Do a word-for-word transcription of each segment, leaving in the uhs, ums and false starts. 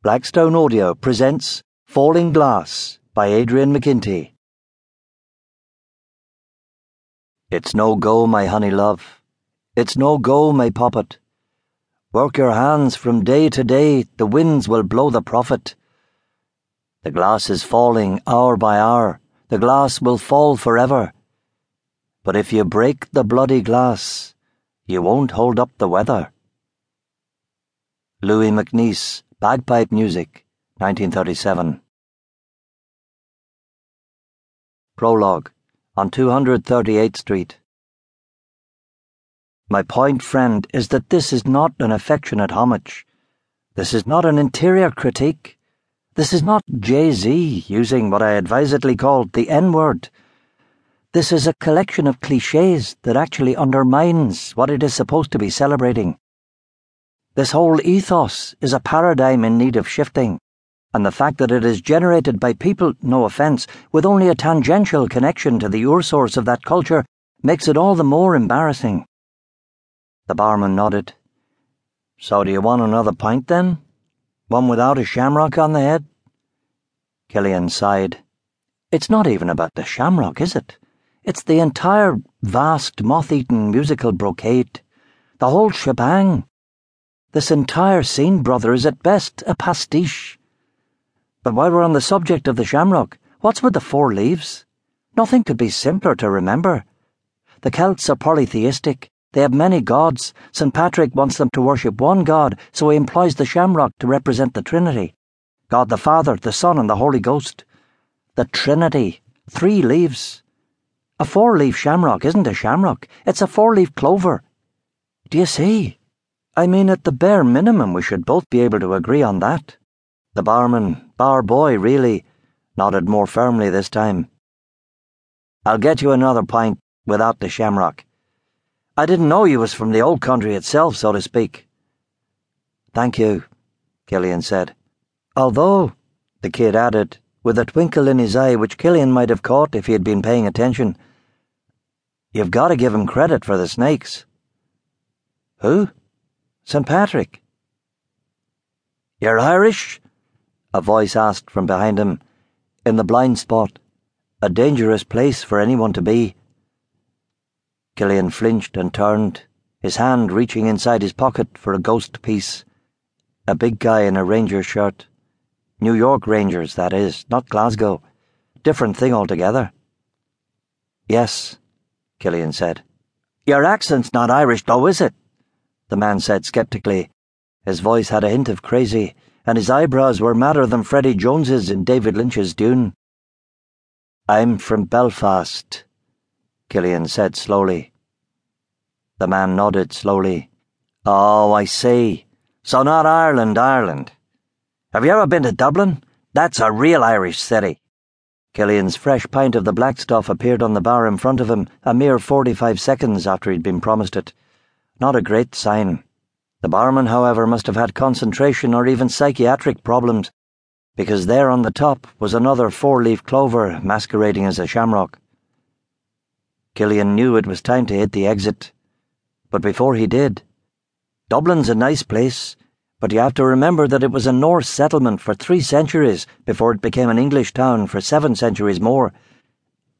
Blackstone Audio presents Falling Glass by Adrian McKinty. It's no go, my honey love. It's no go, my poppet. Work your hands from day to day, the winds will blow the profit. The glass is falling hour by hour, the glass will fall forever. But if you break the bloody glass, you won't hold up the weather. Louis McNeice, Bagpipe Music, nineteen thirty-seven. Prologue, on two hundred thirty-eighth Street. My point, friend, is that this is not an affectionate homage. This is not an interior critique. This is not Jay-Z using what I advisedly called the N-word. This is a collection of clichés that actually undermines what it is supposed to be celebrating. This whole ethos is a paradigm in need of shifting, and the fact that it is generated by people, no offence, with only a tangential connection to the ur-source of that culture makes it all the more embarrassing. The barman nodded. So do you want another pint then? One without a shamrock on the head? Killian sighed. It's not even about the shamrock, is it? It's the entire vast, moth-eaten musical brocade. The whole shebang. This entire scene, brother, is at best a pastiche. But while we're on the subject of the shamrock, what's with the four leaves? Nothing could be simpler to remember. The Celts are polytheistic. They have many gods. Saint Patrick wants them to worship one God, so he employs the shamrock to represent the Trinity. God the Father, the Son, and the Holy Ghost. The Trinity. Three leaves. A four-leaf shamrock isn't a shamrock. It's a four-leaf clover. Do you see? I mean, at the bare minimum, we should both be able to agree on that. The barman, bar boy, really, nodded more firmly this time. I'll get you another pint without the shamrock. I didn't know you was from the old country itself, so to speak. Thank you, Killian said. Although, the kid added, with a twinkle in his eye which Killian might have caught if he had been paying attention, you've got to give him credit for the snakes. Who? Saint Patrick. You're Irish? A voice asked from behind him, in the blind spot, a dangerous place for anyone to be. Killian flinched and turned, his hand reaching inside his pocket for a ghost piece. A big guy in a Ranger shirt. New York Rangers, that is, not Glasgow. Different thing altogether. Yes, Killian said. Your accent's not Irish, though, is it? The man said sceptically. His voice had a hint of crazy, and his eyebrows were madder than Freddie Jones's in David Lynch's Dune. I'm from Belfast, Killian said slowly. The man nodded slowly. Oh, I see. So not Ireland, Ireland. Have you ever been to Dublin? That's a real Irish city. Killian's fresh pint of the black stuff appeared on the bar in front of him a mere forty-five seconds after he'd been promised it. Not a great sign. The barman, however, must have had concentration or even psychiatric problems, because there on the top was another four-leaf clover masquerading as a shamrock. Killian knew it was time to hit the exit, but before he did, Dublin's a nice place, but you have to remember that it was a Norse settlement for three centuries before it became an English town for seven centuries more.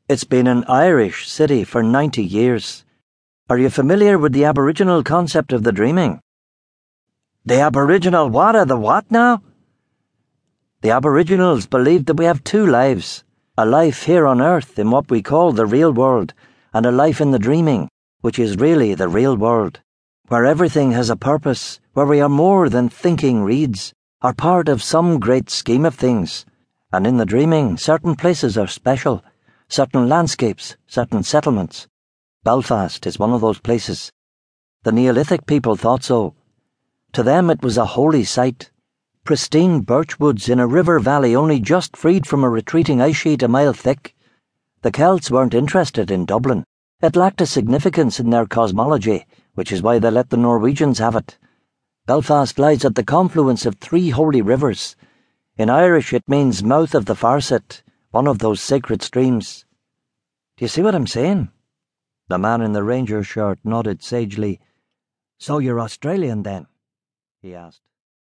It's been an Irish city for ninety years. Are you familiar with the Aboriginal concept of the dreaming? The Aboriginal what are the what now? The Aboriginals believed that we have two lives, a life here on earth in what we call the real world, and a life in the dreaming, which is really the real world, where everything has a purpose, where we are more than thinking reeds, are part of some great scheme of things, and in the dreaming certain places are special, certain landscapes, certain settlements. Belfast is one of those places. The Neolithic people thought so. To them it was a holy site. Pristine birch woods in a river valley only just freed from a retreating ice sheet a mile thick. The Celts weren't interested in Dublin. It lacked a significance in their cosmology, which is why they let the Norwegians have it. Belfast lies at the confluence of three holy rivers. In Irish it means mouth of the Farset, one of those sacred streams. Do you see what I'm saying? The man in the Ranger shirt nodded sagely. So you're Australian then? He asked.